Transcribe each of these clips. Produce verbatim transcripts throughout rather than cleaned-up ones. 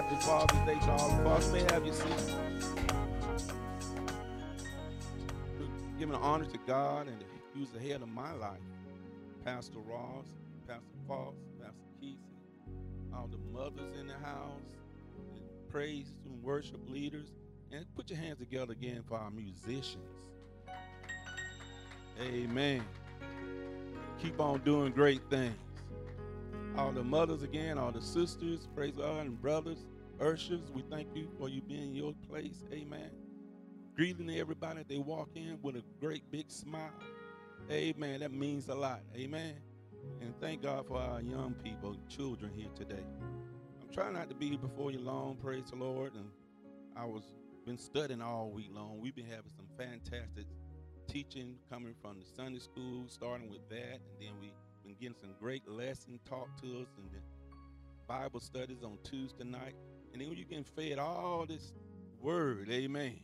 Happy Father's Day to all of us. May have your seat. Giving honor to God and who's the head of my life, Pastor Ross, Pastor Fox, Pastor Keith, all the mothers in the house, the praise and worship leaders, and put your hands together again for our musicians. Amen. Keep on doing great things. All the mothers again, all the sisters, praise God, and brothers, ushers, we thank you for you being in your place. Amen. Greeting everybody that they walk in with a great big smile. Amen. That means a lot. Amen. And thank God for our young people, children here today. I'm trying not to be before you long, praise the Lord. And I was been studying all week long. We've been having some fantastic teaching coming from the Sunday school, starting with that, and then we've been getting some great lesson talk to us and then Bible studies on Tuesday night. And then when you're getting fed all this word, amen.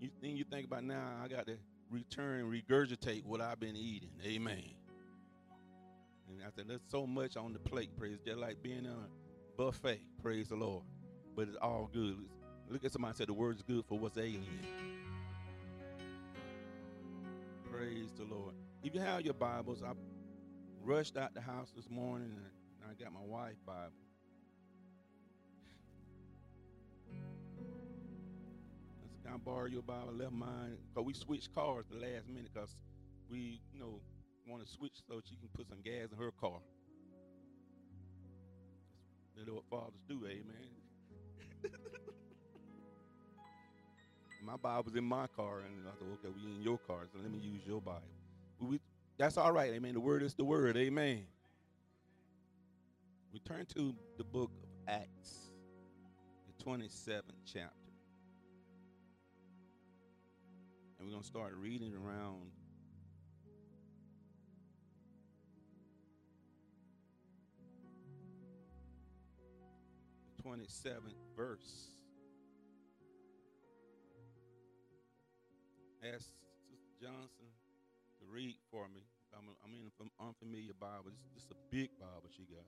You, then you think about now, I got to return and regurgitate what I've been eating. Amen. And I said, there's so much on the plate, praise. Just like being on a buffet, praise the Lord. But it's all good. Look at somebody and say, the word's good for what's alien. Praise the Lord. If you have your Bibles, I rushed out the house this morning and I got my wife's Bible. I borrow your Bible, left mine, because we switched cars the last minute because we, you know, want to switch so she can put some gas in her car. That's what fathers do, amen. My Bible's in my car, and I said, okay, we in your car, so let me use your Bible. We, that's all right, amen. The word is the word, amen. We turn to the book of Acts, the twenty-seventh chapter. And we're going to start reading around the twenty-seventh verse. Ask Sister Johnson to read for me. I'm, I'm in an unfamiliar Bible. This is a big Bible she got.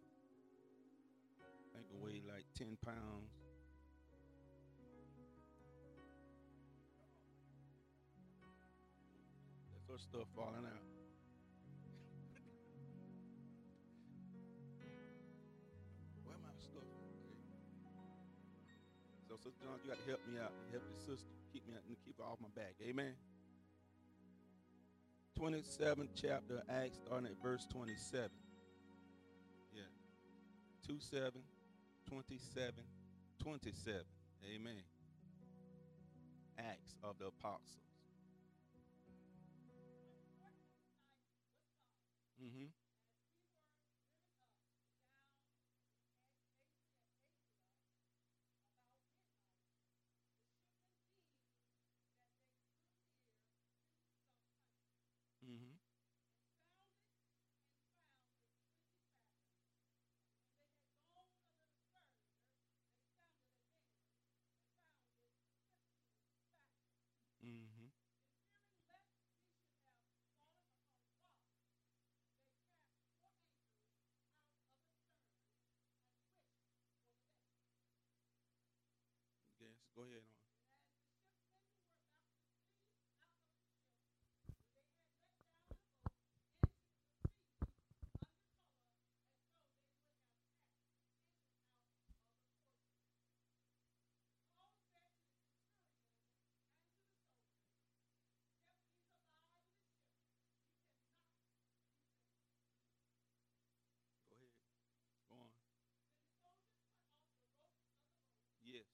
I think it weighed like ten pounds. Stuff falling out. Where my stuff? Okay. So, Sister John, you got to help me out. Help your sister. Keep me out and keep her off my back. Amen. twenty-seventh chapter of Acts, starting at verse twenty-seven. Yeah. twenty-seven, twenty-seven, twenty-seven. Amen. Acts of the Apostles. Mm-hmm. Mm-hmm. Mm-hmm. Go ahead. Yes.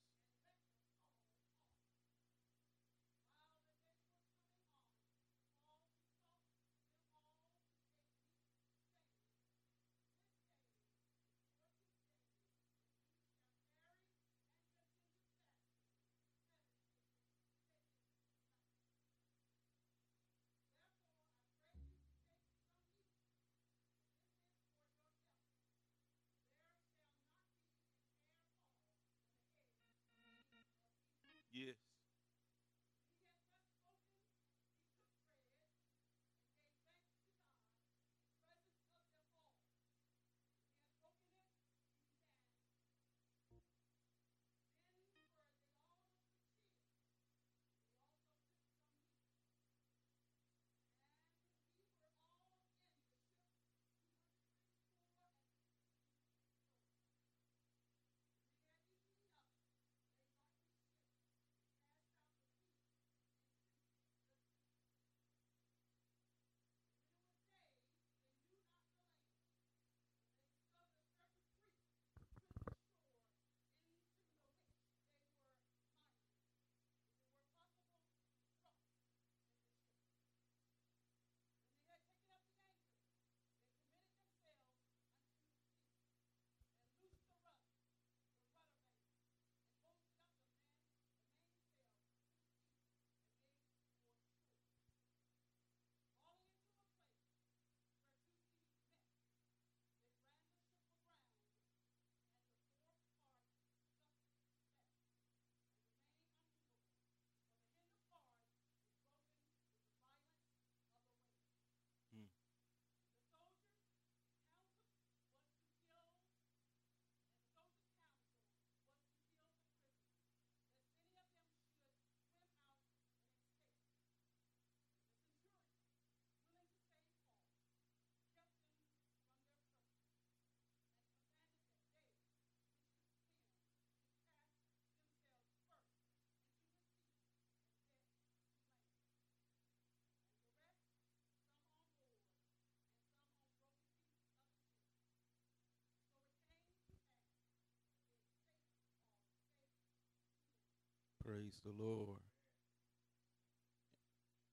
Praise the Lord.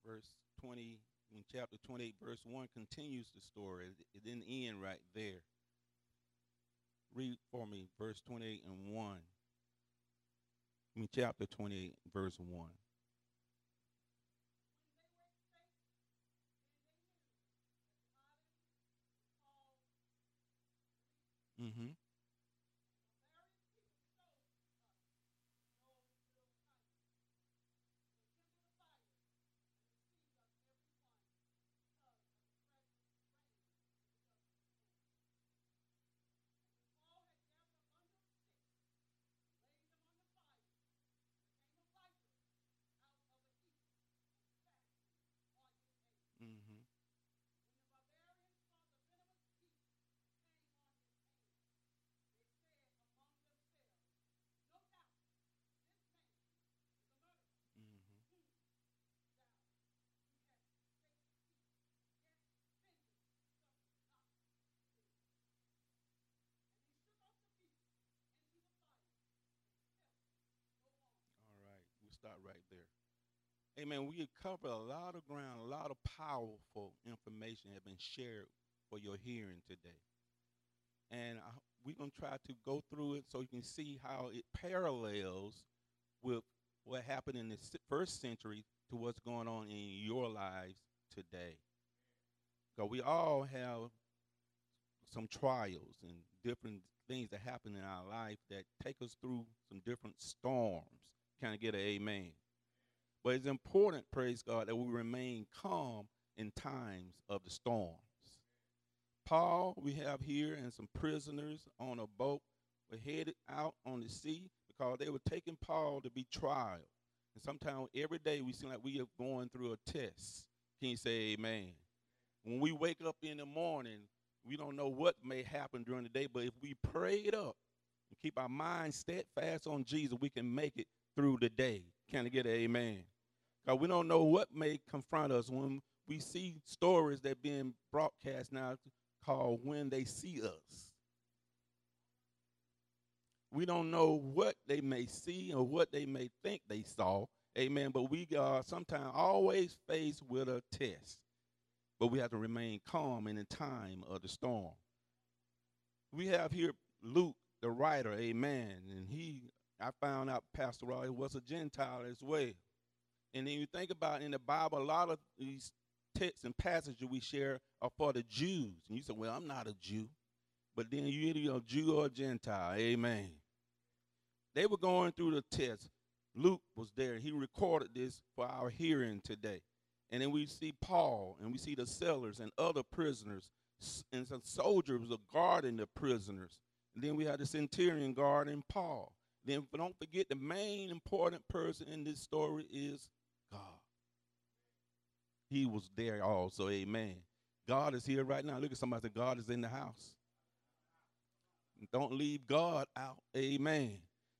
Verse twenty, in chapter twenty-eight, verse one continues the story. It didn't end right there. Read for me verse twenty-eight and one. I mean, chapter twenty-eight, verse one. Mm-hmm. Start right there. Amen. We covered a lot of ground, a lot of powerful information has been shared for your hearing today. And I, we're going to try to go through it so you can see how it parallels with what happened in the first century to what's going on in your lives today. Because we all have some trials and different things that happen in our life that take us through some different storms. Kind of get an amen. But it's important, praise God, that we remain calm in times of the storms. Paul, we have here, and some prisoners on a boat were headed out on the sea because they were taking Paul to be tried. And sometimes every day we seem like we are going through a test. Can you say amen? When we wake up in the morning, we don't know what may happen during the day, but if we prayed up and keep our minds steadfast on Jesus, we can make it through the day. Can I get an amen? Because we don't know what may confront us when we see stories that are being broadcast now called When They See Us. We don't know what they may see or what they may think they saw. Amen. But we are sometimes always faced with a test. But we have to remain calm in the time of the storm. We have here Luke, the writer, amen. And he I found out Pastor Roy was a Gentile as well. And then you think about in the Bible, a lot of these texts and passages we share are for the Jews. And you say, well, I'm not a Jew. But then you're either a Jew or a Gentile. Amen. They were going through the test. Luke was there. He recorded this for our hearing today. And then we see Paul, and we see the sailors and other prisoners, and some soldiers are guarding the prisoners. And then we had the centurion guarding Paul. Then don't forget the main important person in this story is God. He was there also, amen. God is here right now. Look at somebody say, God is in the house. Don't leave God out, amen.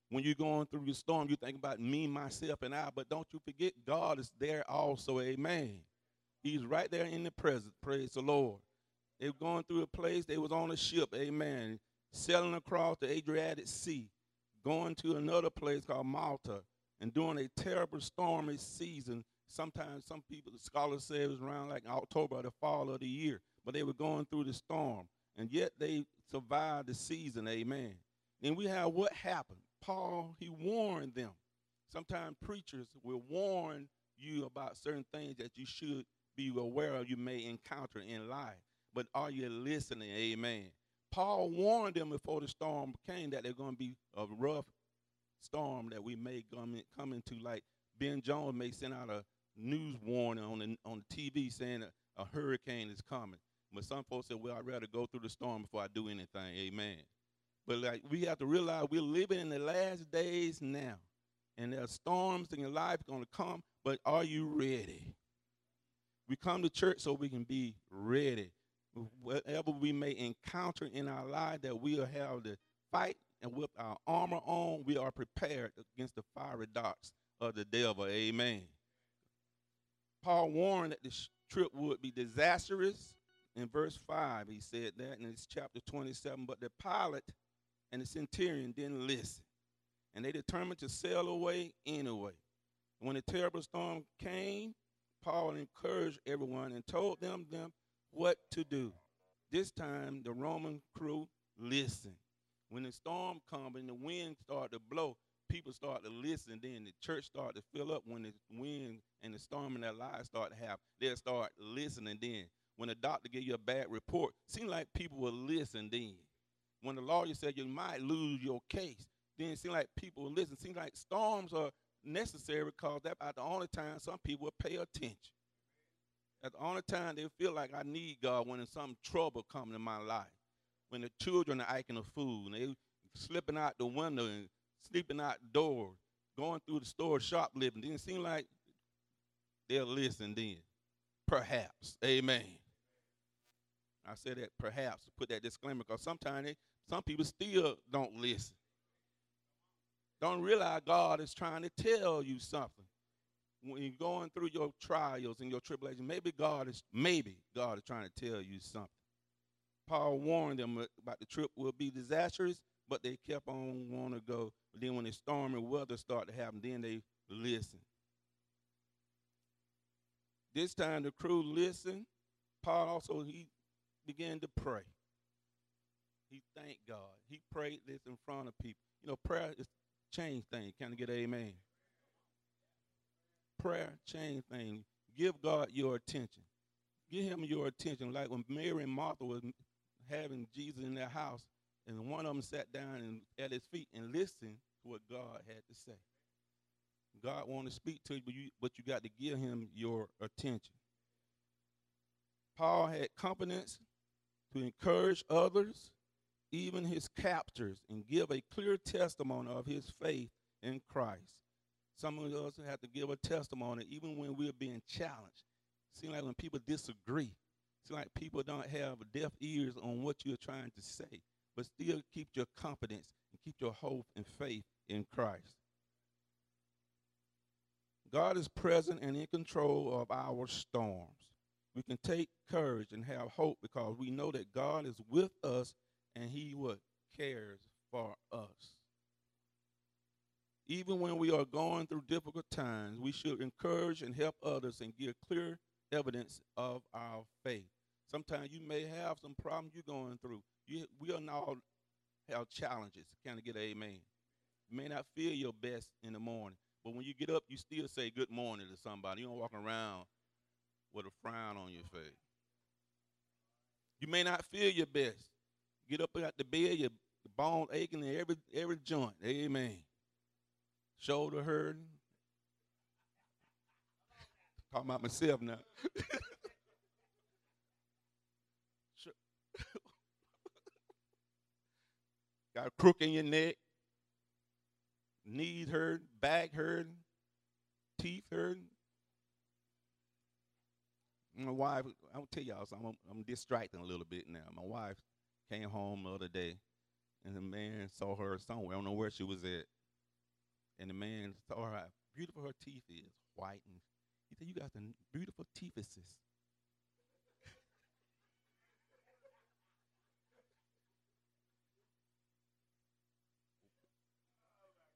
When you're going through the storm, you think about me, myself, and I, but don't you forget God is there also, amen. He's right there in the present, praise the Lord. They were going through a place, they was on a ship, amen, sailing across the Adriatic Sea, going to another place called Malta, and during a terrible stormy season, sometimes some people, the scholars say it was around like October or the fall of the year, but they were going through the storm, and yet they survived the season, amen. Then we have what happened. Paul, he warned them. Sometimes preachers will warn you about certain things that you should be aware of you may encounter in life, but are you listening, amen? Paul warned them before the storm came that there's going to be a rough storm that we may come, in, come into. Like Ben Jones may send out a news warning on the, on the T V saying a, a hurricane is coming. But some folks say, well, I'd rather go through the storm before I do anything. Amen. But like we have to realize we're living in the last days now. And there are storms in your life going to come, but are you ready? We come to church so we can be ready. Whatever we may encounter in our life, that we'll have to fight, and with our armor on, we are prepared against the fiery darts of the devil. Amen. Paul warned that this trip would be disastrous. In verse five, he said that, and it's chapter twenty-seven. But the pilot and the centurion didn't listen, and they determined to sail away anyway. When the terrible storm came, Paul encouraged everyone and told them, them what to do. This time, the Roman crew listened. When the storm comes and the wind started to blow, people started to listen. Then the church started to fill up when the wind and the storm in their lives started to happen. They'll start listening then. When the doctor gave you a bad report, seemed like people will listen then. When the lawyer said you might lose your case, then it seemed like people will listen. Seems like storms are necessary because that's about the only time some people will pay attention. That's the only time they feel like I need God when there's some trouble coming in my life. When the children are acting a fool, and they slipping out the window and sleeping out the door, going through the store shoplifting, then it seems like they'll listen then. Perhaps. Amen. I said that perhaps, put that disclaimer, because sometimes they, some people still don't listen. Don't realize God is trying to tell you something. When you're going through your trials and your tribulations, maybe God is, maybe God is trying to tell you something. Paul warned them about the trip will be disastrous, but they kept on wanting to go. But then when the storm and weather started to happen, then they listened. This time the crew listened. Paul also, he began to pray. He thanked God. He prayed this in front of people. You know, prayer is change thing. Can I get an amen? Prayer, change thing. Give God your attention. Give him your attention. Like when Mary and Martha was having Jesus in their house, and one of them sat down and, at his feet and listened to what God had to say. God wants to speak to you but, you, but you got to give him your attention. Paul had confidence to encourage others, even his captors, and give a clear testimony of his faith in Christ. Some of us have to give a testimony even when we're being challenged. It seems like when people disagree, it's like people don't have deaf ears on what you're trying to say, but still keep your confidence and keep your hope and faith in Christ. God is present and in control of our storms. We can take courage and have hope because we know that God is with us and he what cares for us. Even when we are going through difficult times, we should encourage and help others and give clear evidence of our faith. Sometimes you may have some problems you're going through. You, we are now have challenges. Can I get an amen? You may not feel your best in the morning, but when you get up, you still say good morning to somebody. You don't walk around with a frown on your face. You may not feel your best. Get up out the bed, your bones aching in every, every joint. Amen. Shoulder hurting. Talking about myself now. Got a crook in your neck. Knees hurting, back hurting, teeth hurting. My wife, I'll tell y'all, so I'm, I'm distracting a little bit now. My wife came home the other day, and the man saw her somewhere. I don't know where she was at. And the man saw her, how beautiful her teeth is, white. And he said, "You got some beautiful teeth, sis."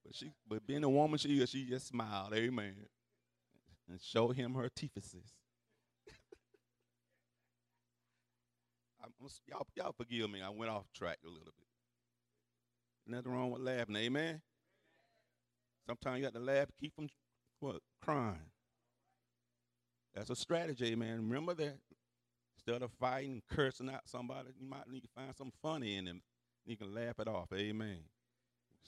But she, but being a woman she is, she just smiled, amen, and showed him her teeth, sis. Y'all, y'all forgive me. I went off track a little bit. Nothing wrong with laughing, amen? Sometimes you got to laugh to keep from what, crying. That's a strategy, man. Remember that. Instead of fighting, cursing out somebody, you might need to find something funny in them. You can laugh it off, amen?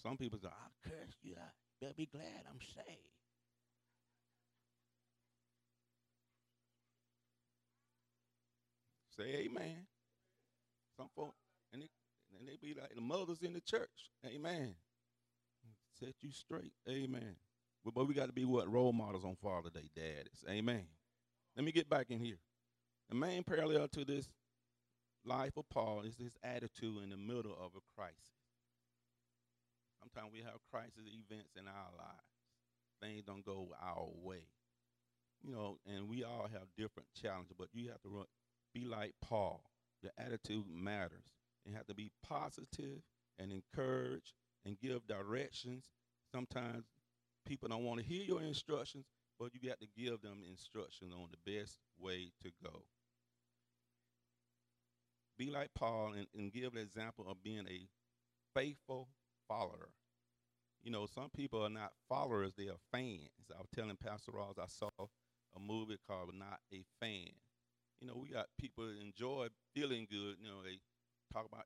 Some people say, "I curse you. I better be glad I'm saved." Say amen. Some folk, and, it, and they be like the mothers in the church. Amen. Set you straight. Amen. But, but we got to be what? Role models on Father's Day, daddies. Amen. Let me get back in here. The main parallel to this life of Paul is his attitude in the middle of a crisis. Sometimes we have crisis events in our lives. Things don't go our way. You know, and we all have different challenges, but you have to run, be like Paul. Your attitude matters. You have to be positive and encourage and give directions. Sometimes people don't want to hear your instructions, but you got to give them instructions on the best way to go. Be like Paul and, and give the example of being a faithful follower. You know, some people are not followers, they are fans. I was telling Pastor Ross, I saw a movie called Not a Fan. You know, we got people that enjoy feeling good. You know, they talk about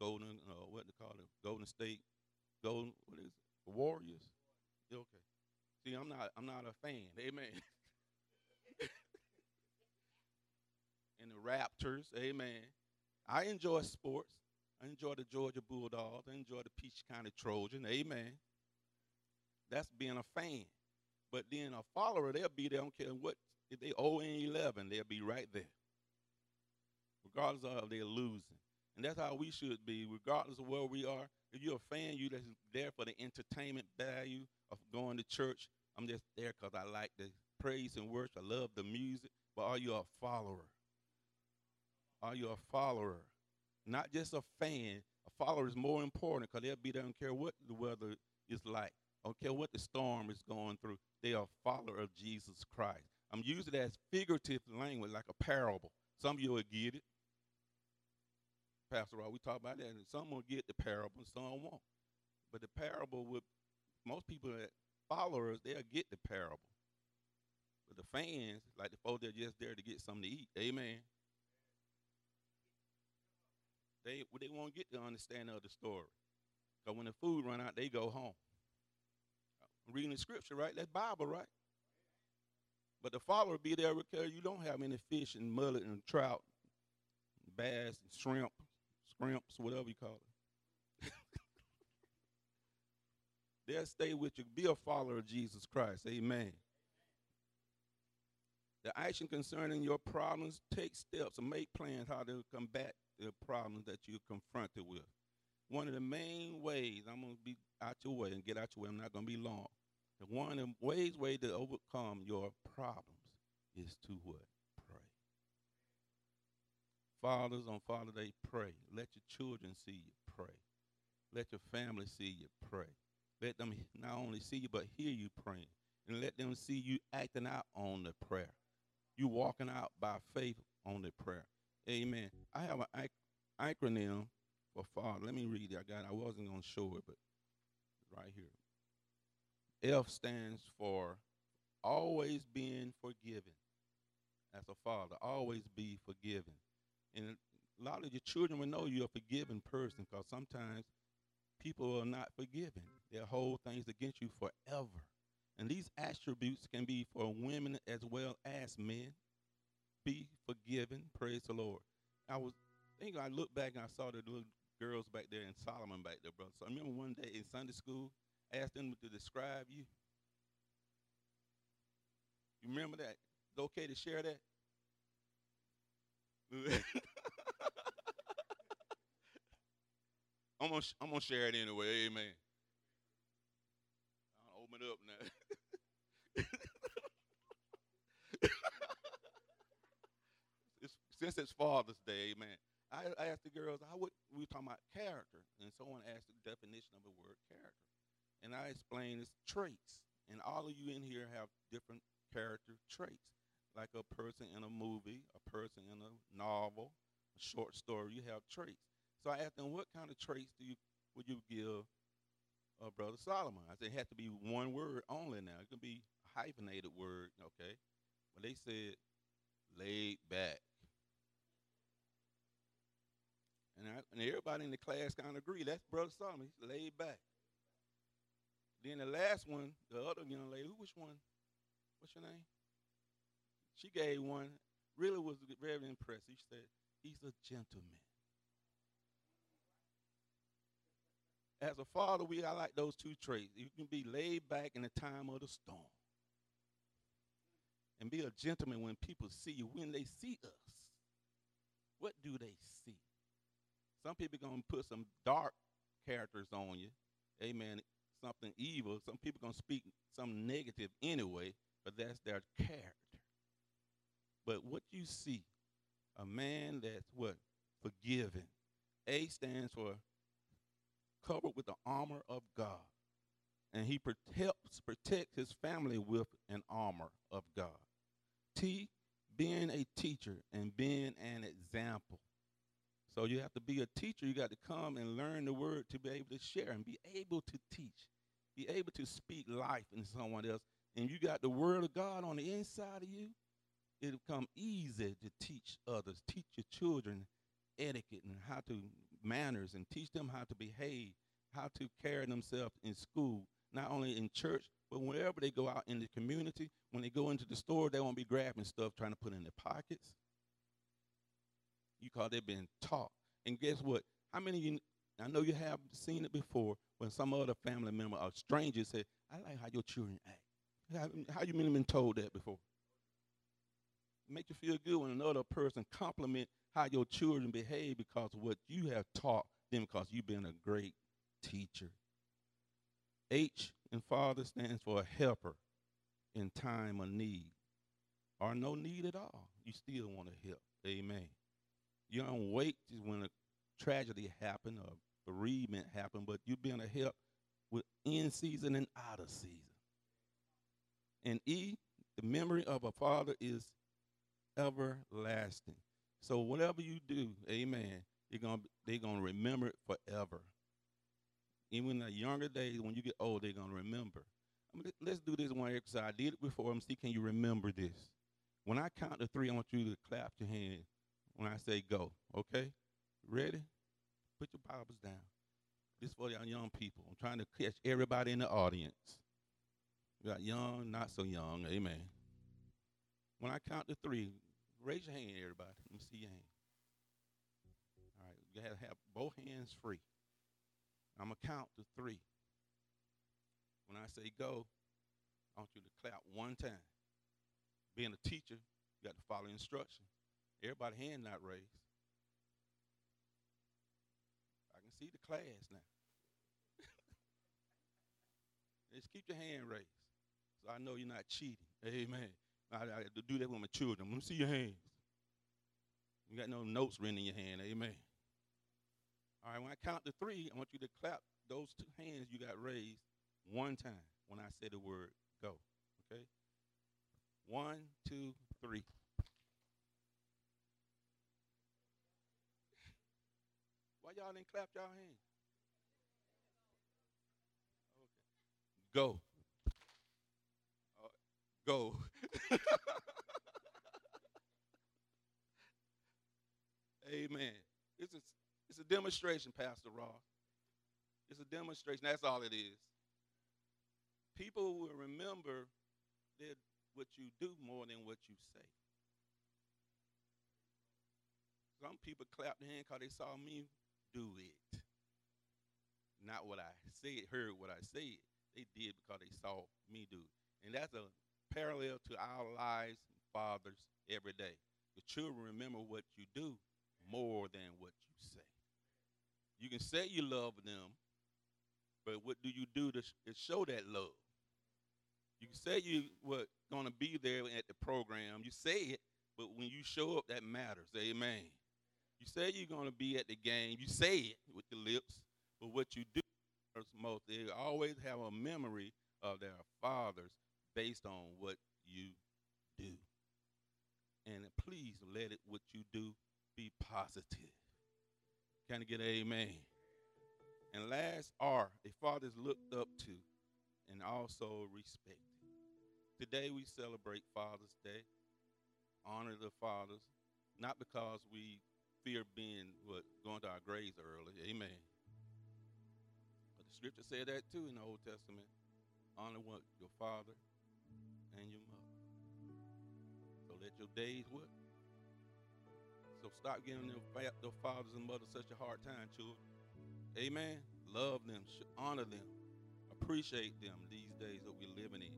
Golden, uh, what they call it, Golden State, Golden, what is it, Warriors? Okay. See, I'm not, I'm not a fan. Amen. And the Raptors, amen. I enjoy sports. I enjoy the Georgia Bulldogs. I enjoy the Peach County Trojan, amen. That's being a fan. But then a follower, they'll be there. I don't care what. If they oh and eleven, they'll be right there. Regardless of if they're losing. And that's how we should be, regardless of where we are. If you're a fan, you're there for the entertainment value of going to church. I'm just there because I like the praise and worship. I love the music. But are you a follower? Are you a follower? Not just a fan. A follower is more important because they'll be there. I don't care what the weather is like. I don't care what the storm is going through. They are a follower of Jesus Christ. I'm using that as figurative language, like a parable. Some of you will get it. Pastor Ross, we talk about that. And some will get the parable and some won't. But the parable, with most people that followers, they'll get the parable. But the fans, like the folks that are just there to get something to eat, amen. They, they won't get the understanding of the story. Because when the food run out, they go home. I'm reading the scripture, right? That's Bible, right? But the follower be there because you don't have any fish and mullet and trout, and bass and shrimp, scrimps, whatever you call it. They'll stay with you. Be a follower of Jesus Christ. Amen. The action concerning your problems, take steps and make plans how to combat the problems that you're confronted with. One of the main ways, I'm going to be out your way and get out your way, I'm not going to be long. And one of the ways, way to overcome your problems is to what? Pray. Fathers, on Father Day, pray. Let your children see you, pray. Let your family see you, pray. Let them not only see you, but hear you praying. And let them see you acting out on the prayer. You walking out by faith on the prayer. Amen. I have an acronym for Father. Let me read it. I got it. I wasn't going to show it, but right here. F stands for always being forgiven. As a father, always be forgiven. And a lot of your children will know you're a forgiving person because sometimes people are not forgiven. They'll hold things against you forever. And these attributes can be for women as well as men. Be forgiven. Praise the Lord. I was thinking, I looked back and I saw the little girls back there and Solomon back there, brother. So I remember one day in Sunday school, ask them to describe you. You remember that? It's okay to share that? I'm gonna, I'm gonna share it anyway, amen. I'll open it up now. It's, since it's Father's Day, amen. I, I asked the girls, I would, we were talking about character, and someone asked the definition of the word character. And I explain its traits. And all of you in here have different character traits, like a person in a movie, a person in a novel, a short story. You have traits. So I asked them, what kind of traits do you would you give uh, Brother Solomon? I said, it had to be one word only now. It could be a hyphenated word, okay? But they said, laid back. And, I, and everybody in the class kind of agreed. That's Brother Solomon. He's laid back. Then the last one, the other young lady, who, which one? What's your name? She gave one, really was very impressed. She said, he's a gentleman. As a father, we I like those two traits. You can be laid back in the time of the storm. And be a gentleman when people see you, when they see us. What do they see? Some people are going to put some dark characters on you. Amen. Something evil, some people going to speak some negative anyway, but that's their character. But what you see, a man that's what? Forgiving. A stands for covered with the armor of God. and he helps protect his family with an armor of God. T, being a teacher and being an example. So you have to be a teacher. You got to come and learn the word to be able to share and be able to teach, be able to speak life in someone else. And you got the word of God on the inside of you, it'll come easy to teach others, teach your children etiquette and how to manners and teach them how to behave, how to carry themselves in school, not only in church, but wherever they go out in the community. When they go into the store, they won't be grabbing stuff, trying to put in their pockets. You call they've been taught. And guess what? How many of you, I know you have seen it before, when some other family member or stranger said, I like how your children act. How, how you mean been told that before? It makes you feel good when another person compliment how your children behave because of what you have taught them, because you've been a great teacher. H in Father stands for a helper in time of need, or no need at all. You still want to help. Amen. You don't wait when a tragedy happened or bereavement happened, but you've been a help with in season and out of season. And E, the memory of a father is everlasting. So whatever you do, amen, you're gonna, they're going to remember it forever. Even in the younger days, when you get old, they're going to remember. I mean, let's do this one exercise. I did it before. I'm see, can you remember this? When I count to three, I want you to clap your hand when I say go, okay? Ready? Put your Bibles down. This is for our young people. I'm trying to catch everybody in the audience. We got young, not so young, amen. When I count to three, raise your hand, everybody. Let me see your hand. All right, you gotta have both hands free. I'm gonna count to three. When I say go, I want you to clap one time. Being a teacher, you got to follow instructions. Everybody's hand not raised. I can see the class now. Just keep your hand raised so I know you're not cheating. Amen. I, I do that with my children. Let me see your hands. You got no notes written in your hand. Amen. All right, when I count to three, I want you to clap those two hands you got raised one time when I say the word go, okay? One, two, three. Why y'all didn't clap y'all hands? Okay. Go. Uh, go. Amen. It's a, it's a demonstration, Pastor Ross. It's a demonstration. That's all it is. People will remember their, what you do more than what you say. Some people clapped their hand because they saw me do it. Not what I said, heard what I said. They did because they saw me do it. And that's a parallel to our lives, fathers, every day. The children remember what you do more than what you say. You can say you love them, but what do you do to, sh to show that love? You can say you were going to be there at the program. You say it, but when you show up, that matters. Amen. You say you're going to be at the game. You say it with your lips, but what you do matters most. They always have a memory of their fathers based on what you do. And please let it, what you do, be positive. Can I get an amen? And last R, a father's looked up to and also respected. Today we celebrate Father's Day, honor the fathers, not because we fear being what going to our graves early, amen. But the scripture said that too in the Old Testament. Honor what? Your father and your mother. So let your days what? So stop giving their, their fathers and mothers such a hard time, children. Amen. Love them, honor them, appreciate them these days that we're living in.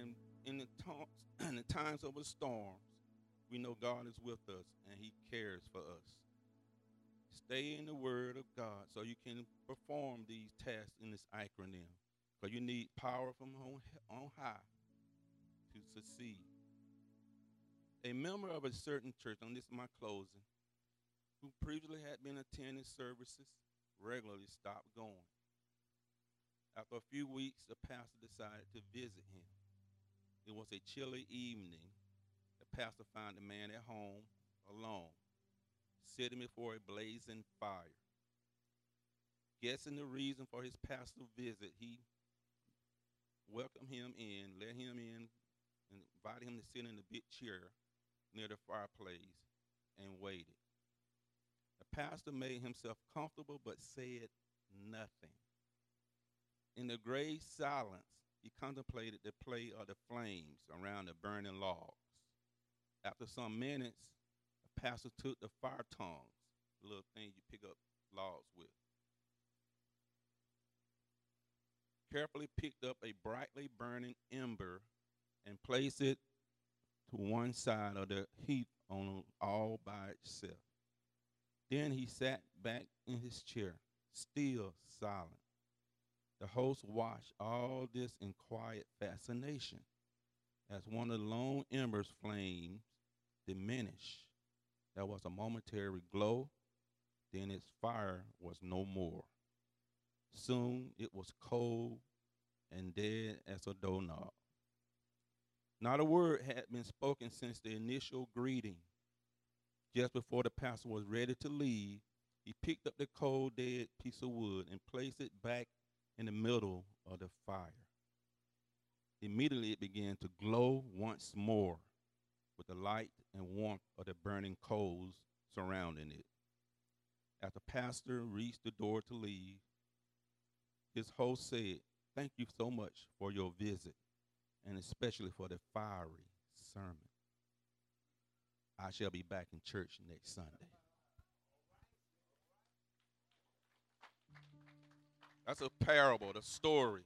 And in the, in the times of the storms, we know God is with us and he cares for us. Stay in the word of God so you can perform these tasks in this acronym, because you need power from on, on high to succeed. A member of a certain church, on this is my closing, who previously had been attending services regularly stopped going. After a few weeks, the pastor decided to visit him. It was a chilly evening. The pastor found the man at home alone, sitting before a blazing fire. Guessing the reason for his pastoral visit, he welcomed him in, let him in, and invited him to sit in a big chair near the fireplace and waited. The pastor made himself comfortable but said nothing. In the grave silence, he contemplated the play of the flames around the burning logs. After some minutes, the pastor took the fire tongs, the little thing you pick up logs with, carefully picked up a brightly burning ember and placed it to one side of the heap on all by itself. Then he sat back in his chair, still silent. The host watched all this in quiet fascination as one of the lone embers' flames diminished. There was a momentary glow, then its fire was no more. Soon it was cold and dead as a doorknob. Not a word had been spoken since the initial greeting. Just before the pastor was ready to leave, he picked up the cold, dead piece of wood and placed it back in the middle of the fire. Immediately it began to glow once more with the light and warmth of the burning coals surrounding it. As the pastor reached the door to leave, his host said, "Thank you so much for your visit, and especially for the fiery sermon. I shall be back in church next Sunday." That's a parable, the story.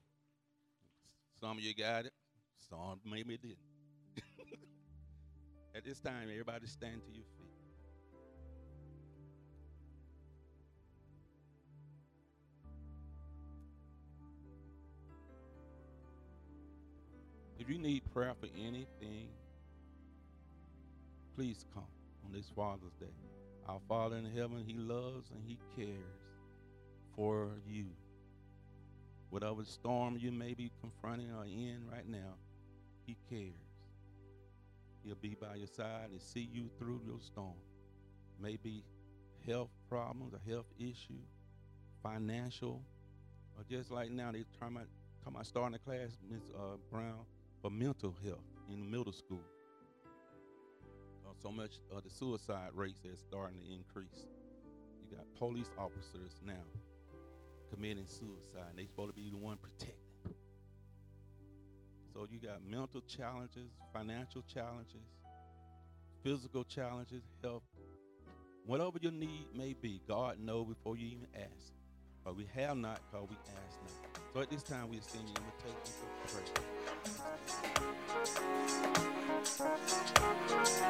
Some of you got it, some maybe didn't. At this time, everybody stand to your feet. If you need prayer for anything, please come on this Father's Day. Our Father in heaven, he loves and he cares for you. Whatever storm you may be confronting or in right now, he cares. He'll be by your side and see you through your storm. Maybe health problems, a health issue, financial, or just like now, they're talking about, talking about starting a class, Miz Uh, Brown, for mental health in middle school. Uh, so much of uh, the suicide rates are starting to increase. You got police officers now committing suicide, and they supposed to be the one protecting. So you got mental challenges, financial challenges, physical challenges, health. Whatever your need may be, God knows before you even ask. But we have not, because we ask not. So at this time, we'll send you an invitation for prayer.